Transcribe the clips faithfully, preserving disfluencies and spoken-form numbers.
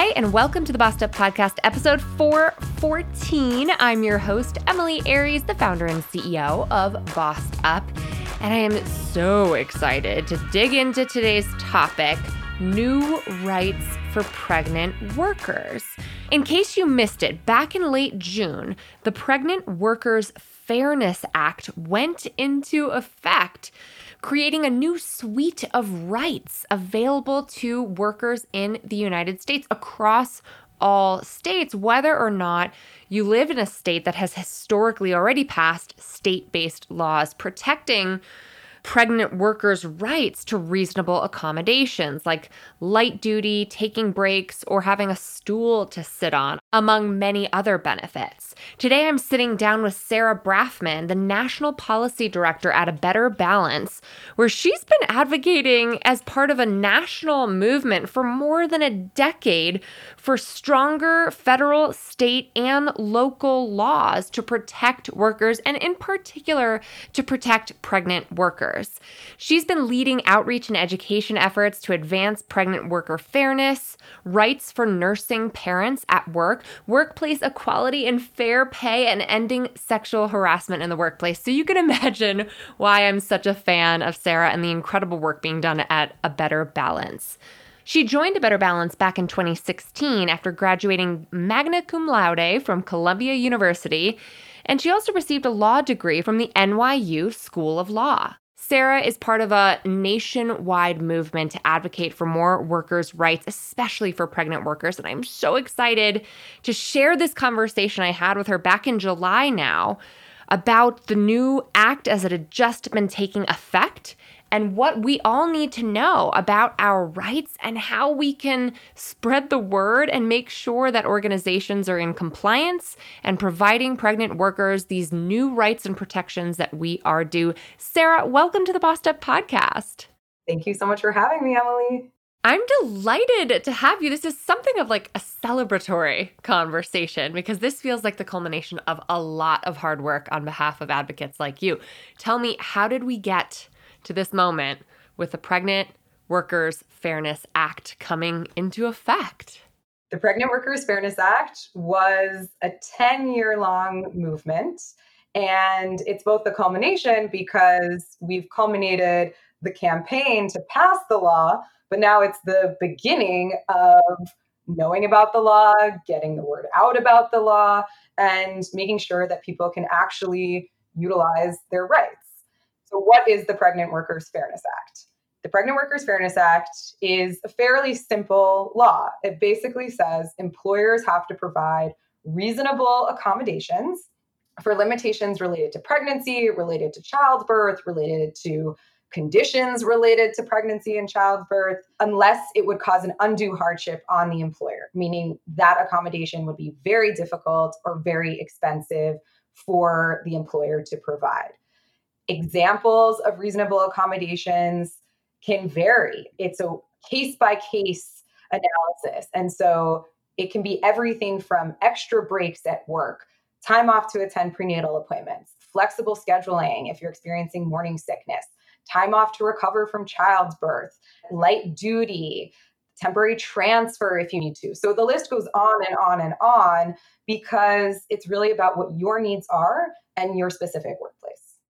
Hey, and welcome to the Bossed Up Podcast, episode four fourteen. I'm your host, Emily Aries, the founder and C E O of Bossed Up, and I am so excited to dig into today's topic, new rights for pregnant workers. In case you missed it, back in late June, the Pregnant Workers Fairness Act went into effect, creating a new suite of rights available to workers in the United States across all states, whether or not you live in a state that has historically already passed state-based laws protecting pregnant workers' rights to reasonable accommodations like light duty, taking breaks, or having a stool to sit on, among many other benefits. Today, I'm sitting down with Sarah Brafman, the National Policy Director at A Better Balance, where she's been advocating as part of a national movement for more than a decade for stronger federal, state, and local laws to protect workers, and in particular, to protect pregnant workers. She's been leading outreach and education efforts to advance pregnant worker fairness, rights for nursing parents at work, workplace equality and fair pay, and ending sexual harassment in the workplace. So you can imagine why I'm such a fan of Sarah and the incredible work being done at A Better Balance. She joined A Better Balance back in twenty sixteen after graduating magna cum laude from Columbia University, and she also received a law degree from the N Y U School of Law. Sarah is part of a nationwide movement to advocate for more workers' rights, especially for pregnant workers, and I'm so excited to share this conversation I had with her back in July now about the new act as it had just been taking effect and what we all need to know about our rights and how we can spread the word and make sure that organizations are in compliance and providing pregnant workers these new rights and protections that we are due. Sarah, welcome to the Bossed Up Podcast. Thank you so much for having me, Emily. I'm delighted to have you. This is something of like a celebratory conversation because this feels like the culmination of a lot of hard work on behalf of advocates like you. Tell me, how did we get to this moment with the Pregnant Workers Fairness Act coming into effect? The Pregnant Workers Fairness Act was a ten-year-long movement, and it's both the culmination because we've culminated the campaign to pass the law, but now it's the beginning of knowing about the law, getting the word out about the law, and making sure that people can actually utilize their rights. So what is the Pregnant Workers Fairness Act? The Pregnant Workers Fairness Act is a fairly simple law. It basically says employers have to provide reasonable accommodations for limitations related to pregnancy, related to childbirth, related to conditions related to pregnancy and childbirth, unless it would cause an undue hardship on the employer, meaning that accommodation would be very difficult or very expensive for the employer to provide. Examples of reasonable accommodations can vary. It's a case-by-case analysis. And so it can be everything from extra breaks at work, time off to attend prenatal appointments, flexible scheduling if you're experiencing morning sickness, time off to recover from childbirth, light duty, temporary transfer if you need to. So the list goes on and on and on because it's really about what your needs are and your specific workplace.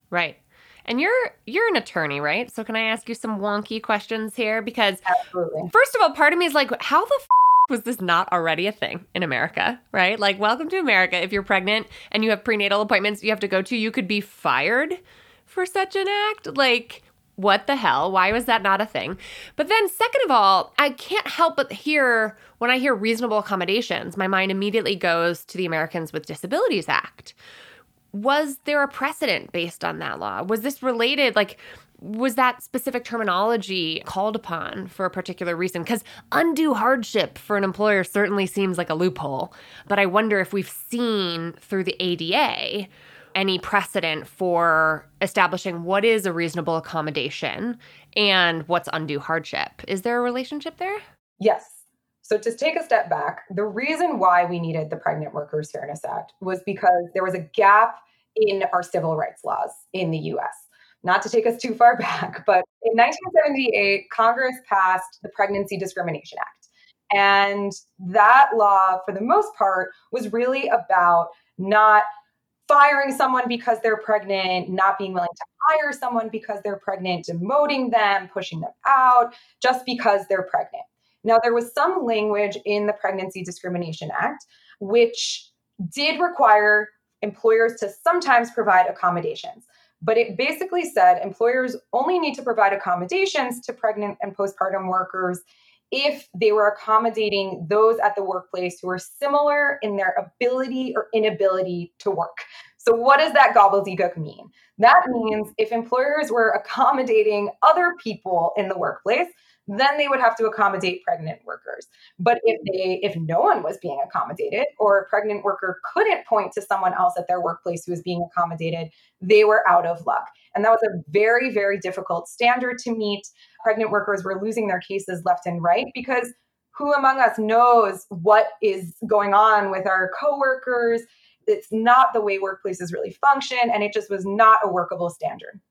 Right. And you're you're an attorney, right? So can I ask you some wonky questions here? Because Absolutely. First of all, part of me is like, how the f- was this not already a thing in America, right? Like, welcome to America. If you're pregnant and you have prenatal appointments you have to go to, you could be fired for such an act. Like, what the hell? Why was that not a thing? But then second of all, I can't help but hear, when I hear reasonable accommodations, my mind immediately goes to the Americans with Disabilities Act. Was there a precedent based on that law? Was this related? Like, was that specific terminology called upon for a particular reason? Because undue hardship for an employer certainly seems like a loophole. But I wonder if we've seen through the A D A any precedent for establishing what is a reasonable accommodation and what's undue hardship. Is there a relationship there? Yes. So to take a step back, the reason why we needed the Pregnant Workers Fairness Act was because there was a gap in our civil rights laws in the U S. Not to take us too far back, but in nineteen seventy-eight, Congress passed the Pregnancy Discrimination Act. And that law, for the most part, was really about not firing someone because they're pregnant, not being willing to hire someone because they're pregnant, demoting them, pushing them out just because they're pregnant. Now, there was some language in the Pregnancy Discrimination Act, which did require employers to sometimes provide accommodations. But it basically said employers only need to provide accommodations to pregnant and postpartum workers if they were accommodating those at the workplace who are similar in their ability or inability to work. So what does that gobbledygook mean? That means if employers were accommodating other people in the workplace, then they would have to accommodate pregnant workers. But if they, if no one was being accommodated, or a pregnant worker couldn't point to someone else at their workplace who was being accommodated, they were out of luck. And that was a very, very difficult standard to meet. Pregnant workers were losing their cases left and right, because who among us knows what is going on with our coworkers? It's not the way workplaces really function, and it just was not a workable standard.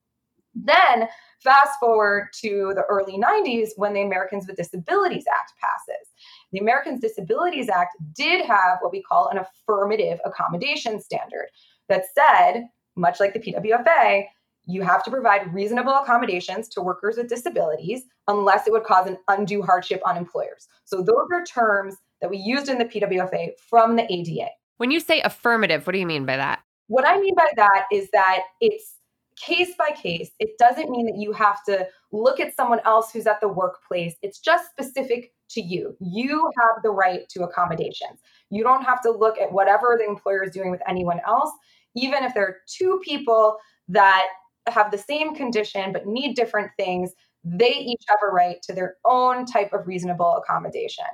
Then fast forward to the early nineties when the Americans with Disabilities Act passes. The Americans with Disabilities Act did have what we call an affirmative accommodation standard that said, much like the P W F A, you have to provide reasonable accommodations to workers with disabilities unless it would cause an undue hardship on employers. So those are terms that we used in the P W F A from the A D A. When you say affirmative, what do you mean by that? What I mean by that is that it's case by case. It doesn't mean that you have to look at someone else who's at the workplace. It's just specific to you. You have the right to accommodations. You don't have to look at whatever the employer is doing with anyone else. Even if there are two people that have the same condition but need different things, they each have a right to their own type of reasonable accommodation.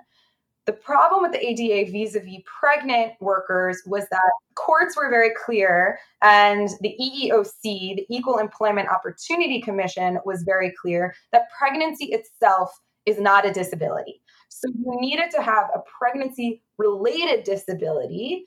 The problem with the A D A vis-a-vis pregnant workers was that courts were very clear, and the E E O C, the Equal Employment Opportunity Commission, was very clear that pregnancy itself is not a disability. So you needed to have a pregnancy-related disability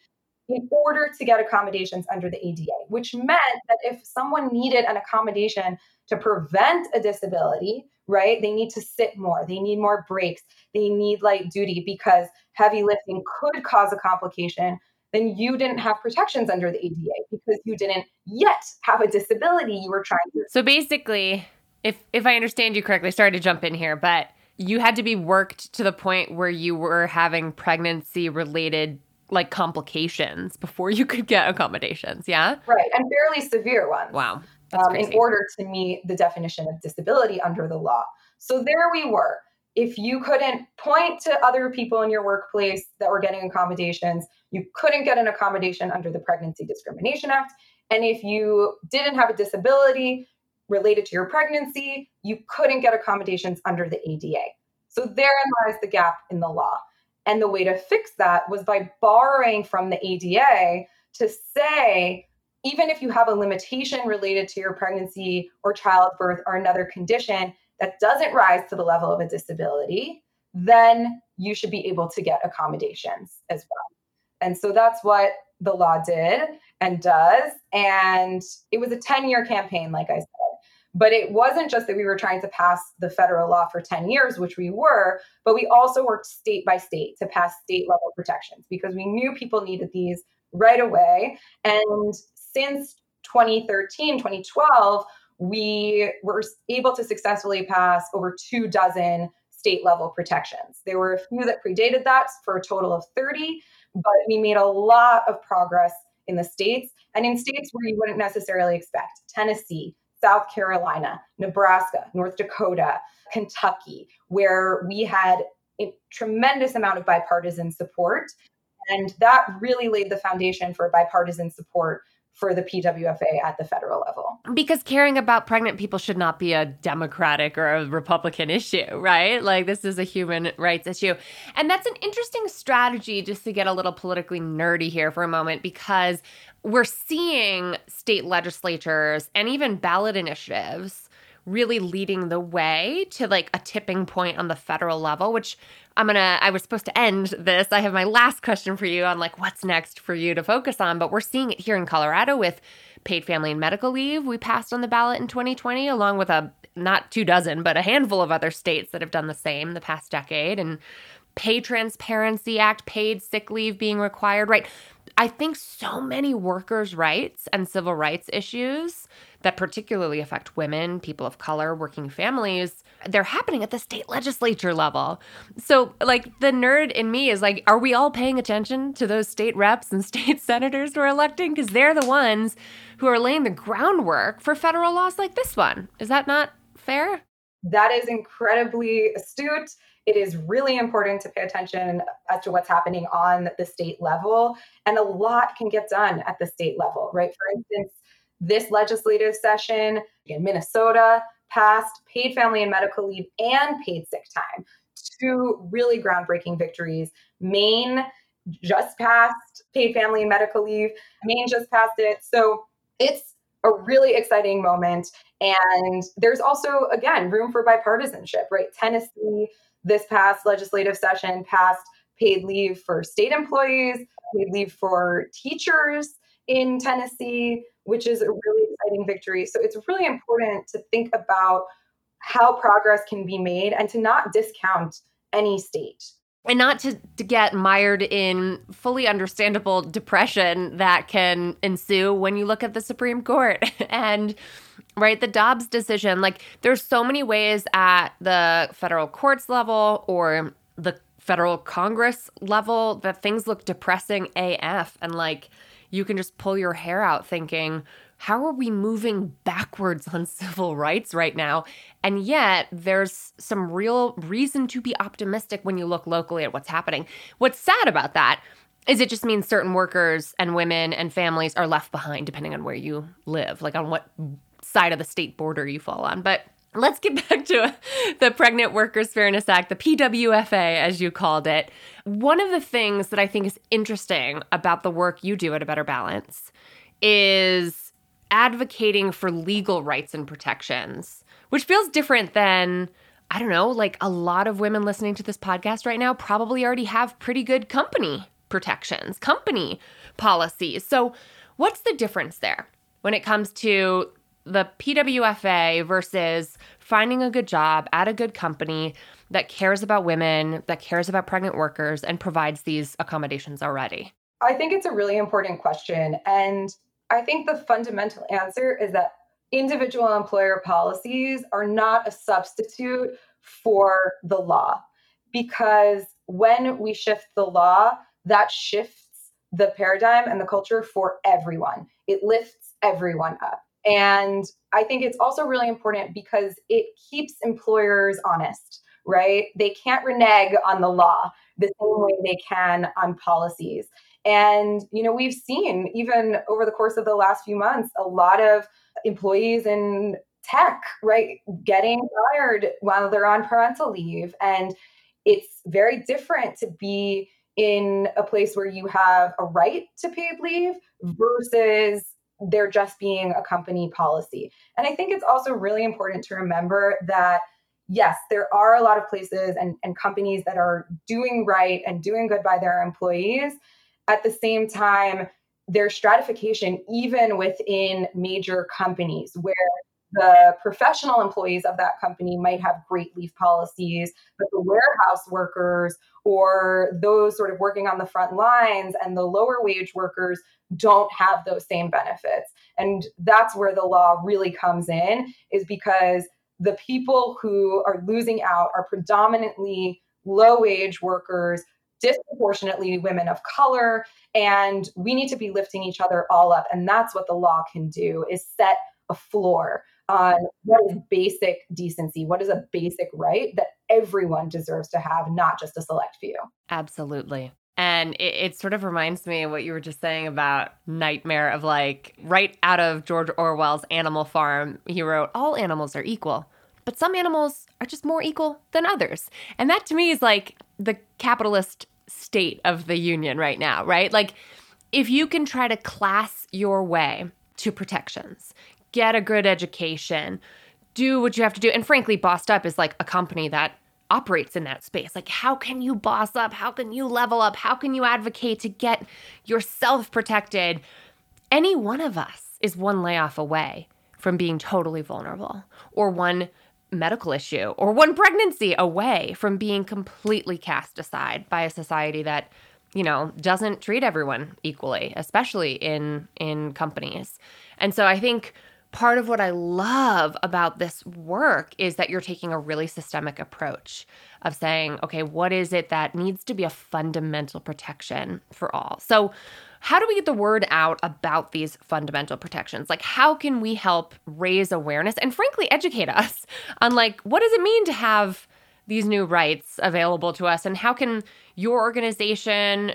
in order to get accommodations under the A D A, which meant that if someone needed an accommodation to prevent a disability, right, they need to sit more, they need more breaks, they need light duty because heavy lifting could cause a complication, then you didn't have protections under the A D A because you didn't yet have a disability you were trying to. So basically, if if I understand you correctly, sorry to jump in here, but you had to be worked to the point where you were having pregnancy-related like complications before you could get accommodations, yeah? Right, and fairly severe ones. Wow. Um, in order to meet the definition of disability under the law. So there we were. If you couldn't point to other people in your workplace that were getting accommodations, you couldn't get an accommodation under the Pregnancy Discrimination Act. And if you didn't have a disability related to your pregnancy, you couldn't get accommodations under the A D A. So therein lies the gap in the law. And the way to fix that was by borrowing from the A D A to say, even if you have a limitation related to your pregnancy or childbirth or another condition that doesn't rise to the level of a disability, then you should be able to get accommodations as well. And so that's what the law did and does. And it was a ten-year campaign, like I said. But it wasn't just that we were trying to pass the federal law for ten years, which we were, but we also worked state by state to pass state-level protections because we knew people needed these right away. And since twenty thirteen, twenty twelve, we were able to successfully pass over two dozen state level protections. There were a few that predated that for a total of thirty, but we made a lot of progress in the states and in states where you wouldn't necessarily expect: Tennessee, South Carolina, Nebraska, North Dakota, Kentucky, where we had a tremendous amount of bipartisan support. And that really laid the foundation for bipartisan support for the P W F A at the federal level. Because caring about pregnant people should not be a Democratic or a Republican issue, right? Like, this is a human rights issue. And that's an interesting strategy, just to get a little politically nerdy here for a moment, because we're seeing state legislatures and even ballot initiatives really leading the way to like a tipping point on the federal level, which I'm going to, I was supposed to end this. I have my last question for you on like what's next for you to focus on, but we're seeing it here in Colorado with paid family and medical leave we passed on the ballot in twenty twenty, along with a, not two dozen, but a handful of other states that have done the same the past decade. And Pay Transparency Act, paid sick leave being required, right? I think so many workers' rights and civil rights issues that particularly affect women, people of color, working families, they're happening at the state legislature level. So, like, the nerd in me is like, are we all paying attention to those state reps and state senators we're electing? Because they're the ones who are laying the groundwork for federal laws like this one. Is that not fair? That is incredibly astute. It is really important to pay attention as to what's happening on the state level. And a lot can get done at the state level, right? For instance, this legislative session in Minnesota passed paid family and medical leave and paid sick time, two really groundbreaking victories. Maine just passed paid family and medical leave. Maine just passed it. So it's a really exciting moment. And there's also, again, room for bipartisanship, right? Tennessee, this past legislative session, passed paid leave for state employees, paid leave for teachers in Tennessee, which is a really exciting victory. So it's really important to think about how progress can be made and to not discount any state. And not to, to get mired in fully understandable depression that can ensue when you look at the Supreme Court and, right, the Dobbs decision. Like, there's so many ways at the federal courts level or the federal Congress level that things look depressing A F. And, like, you can just pull your hair out thinking, how are we moving backwards on civil rights right now? And yet there's some real reason to be optimistic when you look locally at what's happening. What's sad about that is it just means certain workers and women and families are left behind depending on where you live, like on what side of the state border you fall on. But let's get back to the Pregnant Workers Fairness Act, the P W F A, as you called it. One of the things that I think is interesting about the work you do at A Better Balance is advocating for legal rights and protections, which feels different than, I don't know, like a lot of women listening to this podcast right now probably already have pretty good company protections, company policies. So what's the difference there when it comes to the P W F A versus finding a good job at a good company that cares about women, that cares about pregnant workers, and provides these accommodations already? I think it's a really important question. And I think the fundamental answer is that individual employer policies are not a substitute for the law, because when we shift the law, that shifts the paradigm and the culture for everyone. It lifts everyone up. And I think it's also really important because it keeps employers honest, right? They can't renege on the law the same way they can on policies. And, you know, we've seen even over the course of the last few months, a lot of employees in tech, right, getting fired while they're on parental leave. And it's very different to be in a place where you have a right to paid leave versus there just being a company policy. And I think it's also really important to remember that, yes, there are a lot of places and, and companies that are doing right and doing good by their employees. At the same time, there's stratification even within major companies where the professional employees of that company might have great leave policies, but the warehouse workers or those sort of working on the front lines and the lower wage workers don't have those same benefits. And that's where the law really comes in, is because the people who are losing out are predominantly low wage workers, disproportionately women of color, and we need to be lifting each other all up. And that's what the law can do, is set a floor on what is basic decency, what is a basic right that everyone deserves to have, not just a select few. Absolutely. And it, it sort of reminds me of what you were just saying about nightmare of, like, right out of George Orwell's Animal Farm, he wrote, all animals are equal, but some animals are just more equal than others. And that to me is like the capitalist state of the union right now, right? Like, if you can try to class your way to protections, get a good education, do what you have to do. And frankly, Bossed Up is like a company that operates in that space. Like, how can you boss up? How can you level up? How can you advocate to get yourself protected? Any one of us is one layoff away from being totally vulnerable, or one medical issue or one pregnancy away from being completely cast aside by a society that, you know, doesn't treat everyone equally, especially in in companies. And so I think part of what I love about this work is that you're taking a really systemic approach of saying, okay, what is it that needs to be a fundamental protection for all? So how do we get the word out about these fundamental protections? Like, how can we help raise awareness and, frankly, educate us on, like, what does it mean to have these new rights available to us? And how can your organization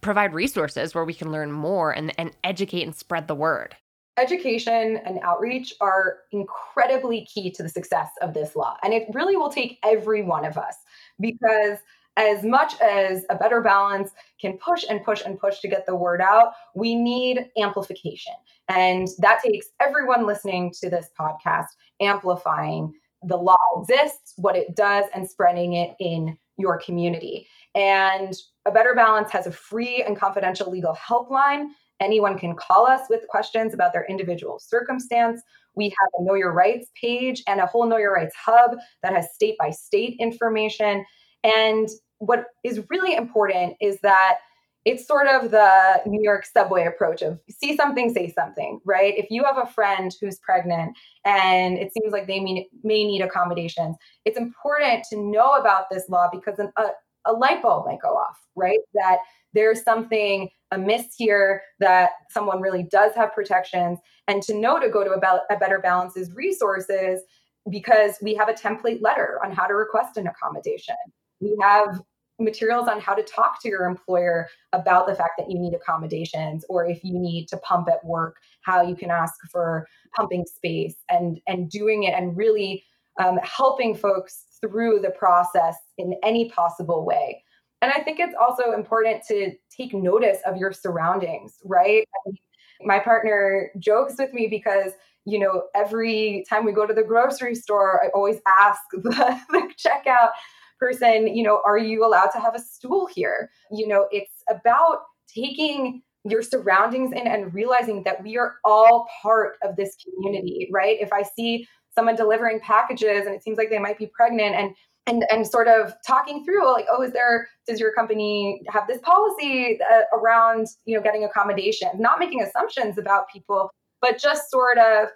provide resources where we can learn more and, and educate and spread the word? Education and outreach are incredibly key to the success of this law. And it really will take every one of us, because as much as A Better Balance can push and push and push to get the word out, we need amplification. And that takes everyone listening to this podcast amplifying the law exists, what it does, and spreading it in your community. And A Better Balance has a free and confidential legal helpline. Anyone can call us with questions about their individual circumstance. We have a Know Your Rights page and a whole Know Your Rights hub that has state-by-state information. And what is really important is that it's sort of the New York subway approach of see something, say something, right? If you have a friend who's pregnant and it seems like they may need accommodations, it's important to know about this law because an, a, a light bulb might go off, right? That there's something amiss here, that someone really does have protections, and to know to go to A Better Balance's resources, because we have a template letter on how to request an accommodation. We have materials on how to talk to your employer about the fact that you need accommodations, or if you need to pump at work, how you can ask for pumping space and, and doing it and really um, helping folks through the process in any possible way. And I think it's also important to take notice of your surroundings, right? I mean, my partner jokes with me because, you know, every time we go to the grocery store, I always ask the, the checkout person, you know, are you allowed to have a stool here? You know, it's about taking your surroundings in and realizing that we are all part of this community, right? If I see someone delivering packages and it seems like they might be pregnant, and And and sort of talking through, like, oh, is there, does your company have this policy uh, around, you know, getting accommodation? Not making assumptions about people, but just sort of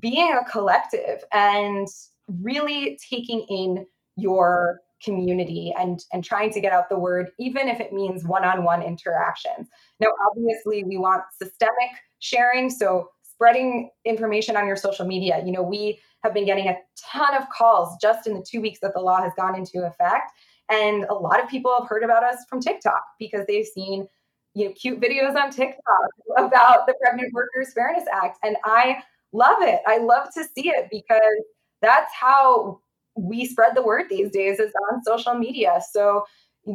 being a collective and really taking in your community and, and trying to get out the word, even if it means one-on-one interactions. Now, obviously, we want systemic sharing, so spreading information on your social media. You know, we have been getting a ton of calls just in the two weeks that the law has gone into effect. And a lot of people have heard about us from TikTok because they've seen, you know, cute videos on TikTok about the Pregnant Workers Fairness Act. And I love it. I love to see it because that's how we spread the word these days, is on social media. So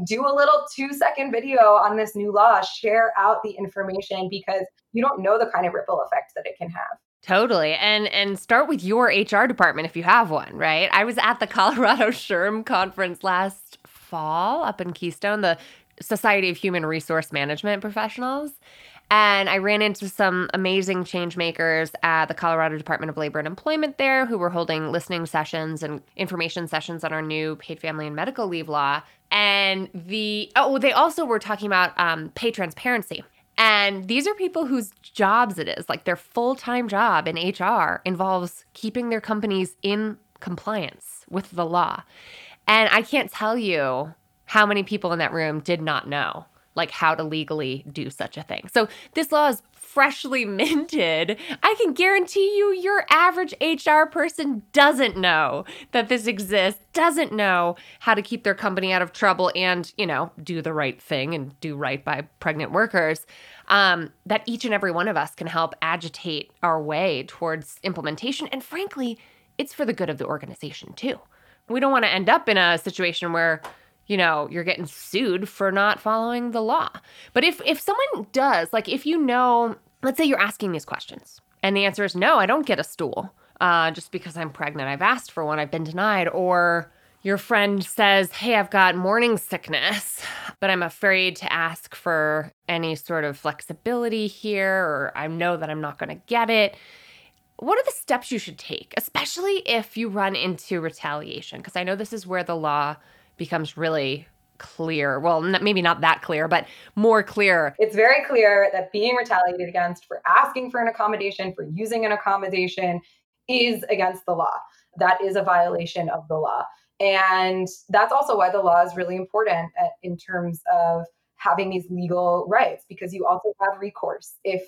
do a little two-second video on this new law, share out the information, because you don't know the kind of ripple effect that it can have. Totally. And and start with your H R department if you have one, right? I was at the Colorado S H R M conference last fall up in Keystone, the Society of Human Resource Management Professionals. And I ran into some amazing change makers at the Colorado Department of Labor and Employment there, who were holding listening sessions and information sessions on our new paid family and medical leave law. And the oh, they also were talking about um, pay transparency. And these are people whose jobs it is, like their full-time job in H R involves keeping their companies in compliance with the law. And I can't tell you how many people in that room did not know, like, how to legally do such a thing. So this law is freshly minted. I can guarantee you your average H R person doesn't know that this exists, doesn't know how to keep their company out of trouble and, you know, do the right thing and do right by pregnant workers, um, that each and every one of us can help agitate our way towards implementation. And frankly, it's for the good of the organization too. We don't want to end up in a situation where, you know, you're getting sued for not following the law. But if if someone does, like, if you know, let's say you're asking these questions and the answer is no, I don't get a stool uh, just because I'm pregnant. I've asked for one, I've been denied. Or your friend says, hey, I've got morning sickness, but I'm afraid to ask for any sort of flexibility here, or I know that I'm not going to get it. what are the steps you should take, especially if you run into retaliation? Because I know this is where the law becomes really clear. Well, n- maybe not that clear, but more clear. It's very clear that being retaliated against for asking for an accommodation, for using an accommodation is against the law. That is a violation of the law. And that's also why the law is really important at, in terms of having these legal rights, because you also have recourse if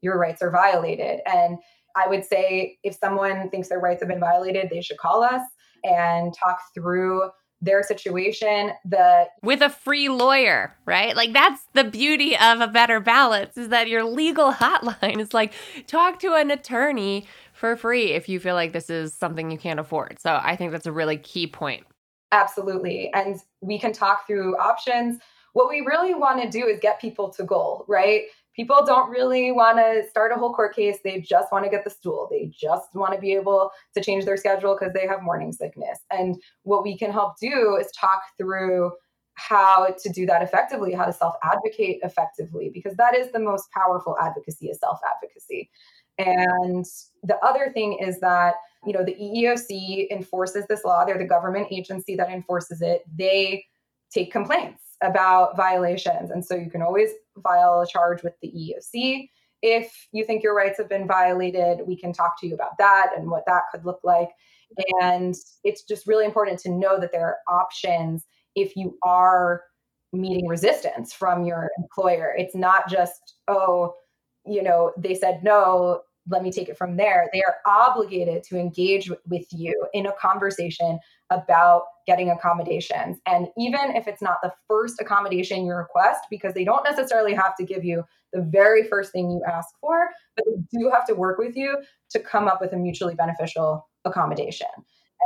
your rights are violated. And I would say if someone thinks their rights have been violated, they should call us and talk through their situation. The with a free lawyer, right? Like, that's the beauty of A Better Balance, is that your legal hotline is like, talk to an attorney for free if you feel like this is something you can't afford. So I think that's a really key point. Absolutely. And we can talk through options. What we really want to do is get people to goal, right? People don't really want to start a whole court case. They just want to get the stool. They just want to be able to change their schedule because they have morning sickness. And what we can help do is talk through how to do that effectively, how to self-advocate effectively, because that is the most powerful advocacy, is self-advocacy. And the other thing is that, you know, the E E O C enforces this law. They're the government agency that enforces it. They take complaints about violations. And so you can always file a charge with the E E O C. If you think your rights have been violated, we can talk to you about that and what that could look like. And it's just really important to know that there are options if you are meeting resistance from your employer. It's not just, oh, you know, they said no, let me take it from there. They are obligated to engage with you in a conversation about getting accommodations. And even if it's not the first accommodation you request, because they don't necessarily have to give you the very first thing you ask for, but they do have to work with you to come up with a mutually beneficial accommodation.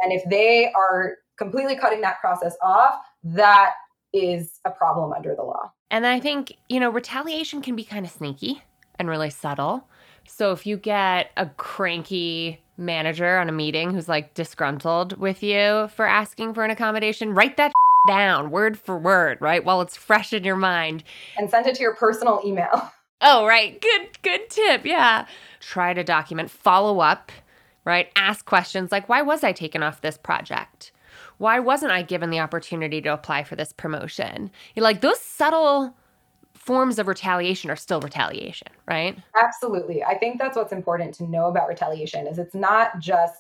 And if they are completely cutting that process off, that is a problem under the law. And I think, you know, retaliation can be kind of sneaky and really subtle. So if you get a cranky manager on a meeting who's like disgruntled with you for asking for an accommodation, write that down word for word, right? While it's fresh in your mind. And send it to your personal email. Oh, right. Good, good tip. Yeah. Try to document, follow up, right? Ask questions like, why was I taken off this project? Why wasn't I given the opportunity to apply for this promotion? You're like, those subtle forms of retaliation are still retaliation, right? Absolutely. I think that's what's important to know about retaliation is it's not just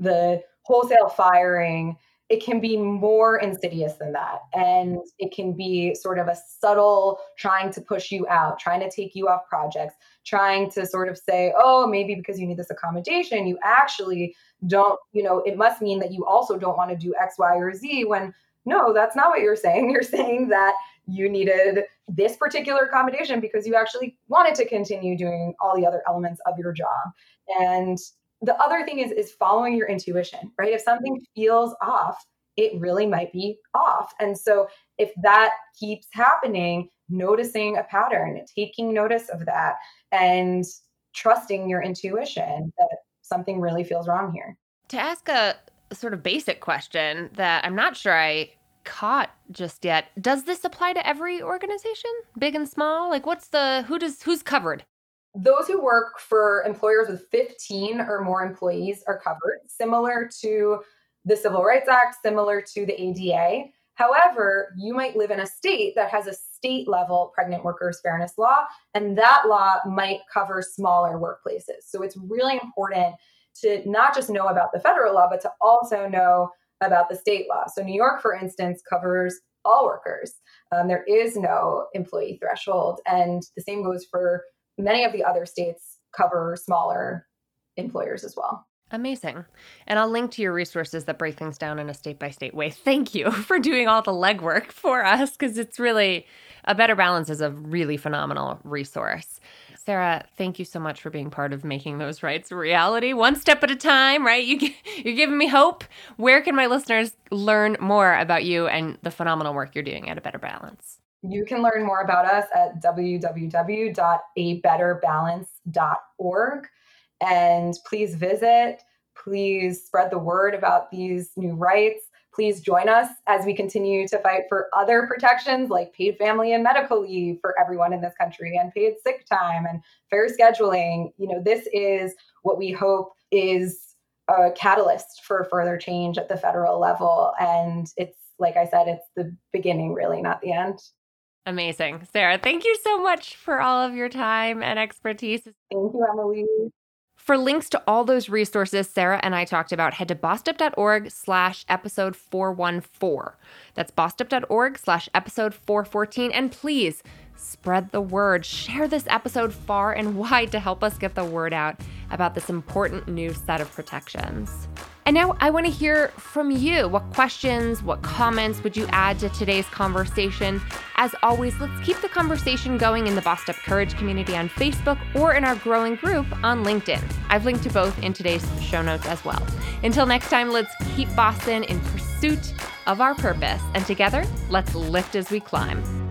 the wholesale firing. It can be more insidious than that. And it can be sort of a subtle trying to push you out, trying to take you off projects, trying to sort of say, oh, maybe because you need this accommodation, you actually don't, you know, it must mean that you also don't want to do X, Y, or Z, when no, that's not what you're saying. You're saying that you needed this particular accommodation because you actually wanted to continue doing all the other elements of your job. And the other thing is, is following your intuition, right? If something feels off, it really might be off. And so if that keeps happening, noticing a pattern, taking notice of that, and trusting your intuition that something really feels wrong here. To ask a sort of basic question that I'm not sure I caught just yet. Does this apply to every organization, big and small? Like, what's the, who does, who's covered? Those who work for employers with fifteen or more employees are covered, similar to the Civil Rights Act, similar to the A D A. However, you might live in a state that has a state level pregnant workers fairness law, and that law might cover smaller workplaces. So it's really important to not just know about the federal law, but to also know about the state law. So New York, for instance, covers all workers. Um, there is no employee threshold. And the same goes for many of the other states cover smaller employers as well. Amazing. And I'll link to your resources that break things down in a state-by-state way. Thank you for doing all the legwork for us, because it's really, A Better Balance is a really phenomenal resource. Sarah, thank you so much for being part of making those rights a reality, one step at a time, right? You, you're giving me hope. Where can my listeners learn more about you and the phenomenal work you're doing at A Better Balance? You can learn more about us at w w w dot a better balance dot org. And please visit, please spread the word about these new rights. Please join us as we continue to fight for other protections like paid family and medical leave for everyone in this country, and paid sick time and fair scheduling. You know, this is what we hope is a catalyst for further change at the federal level. And it's, like I said, it's the beginning, really, not the end. Amazing. Sarah, thank you so much for all of your time and expertise. Thank you, Emily. For links to all those resources Sarah and I talked about, head to bossedup.org slash episode 414. That's bossedup.org slash episode 414. And please spread the word. Share this episode far and wide to help us get the word out about this important new set of protections. And now I want to hear from you. What questions, what comments would you add to today's conversation? As always, let's keep the conversation going in the Bossed Up Courage community on Facebook or in our growing group on LinkedIn. I've linked to both in today's show notes as well. Until next time, let's keep Boston in pursuit of our purpose. And together, let's lift as we climb.